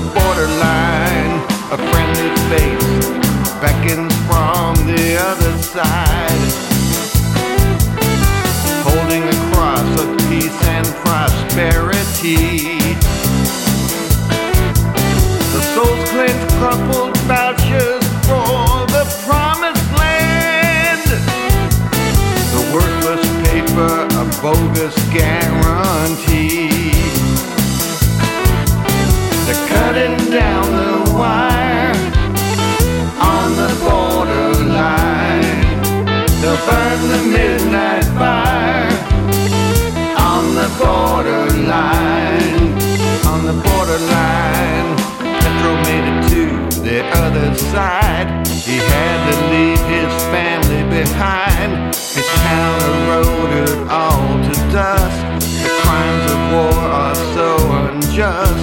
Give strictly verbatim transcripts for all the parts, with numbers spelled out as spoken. the borderline, a friendly face beckons from the other side. Holding the cross of peace and prosperity, the soul's cleansed, crumpled vouchers for the promised land. The worthless paper, a bogus guarantee. They're cutting down the wire on the borderline. They'll burn the midnight fire on the borderline. On the borderline, Petro made it to the other side. He had to leave his family behind. His town eroded all to dust. The crimes of war are so unjust.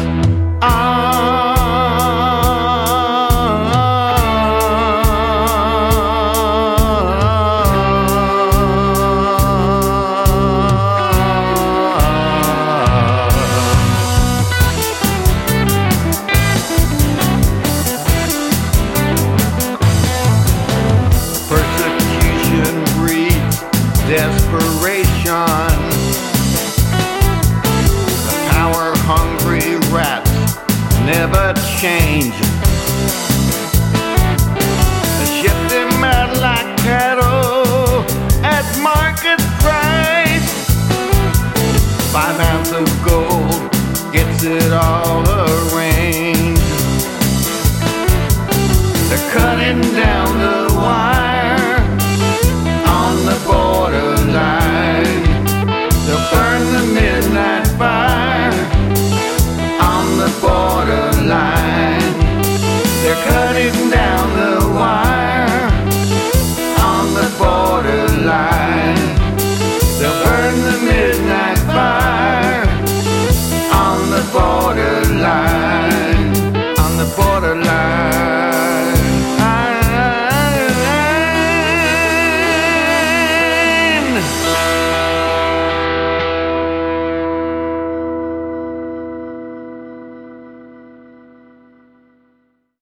Desperation, the power-hungry rats never change. They ship them out like cattle at market price. Five ounces of gold gets it all around.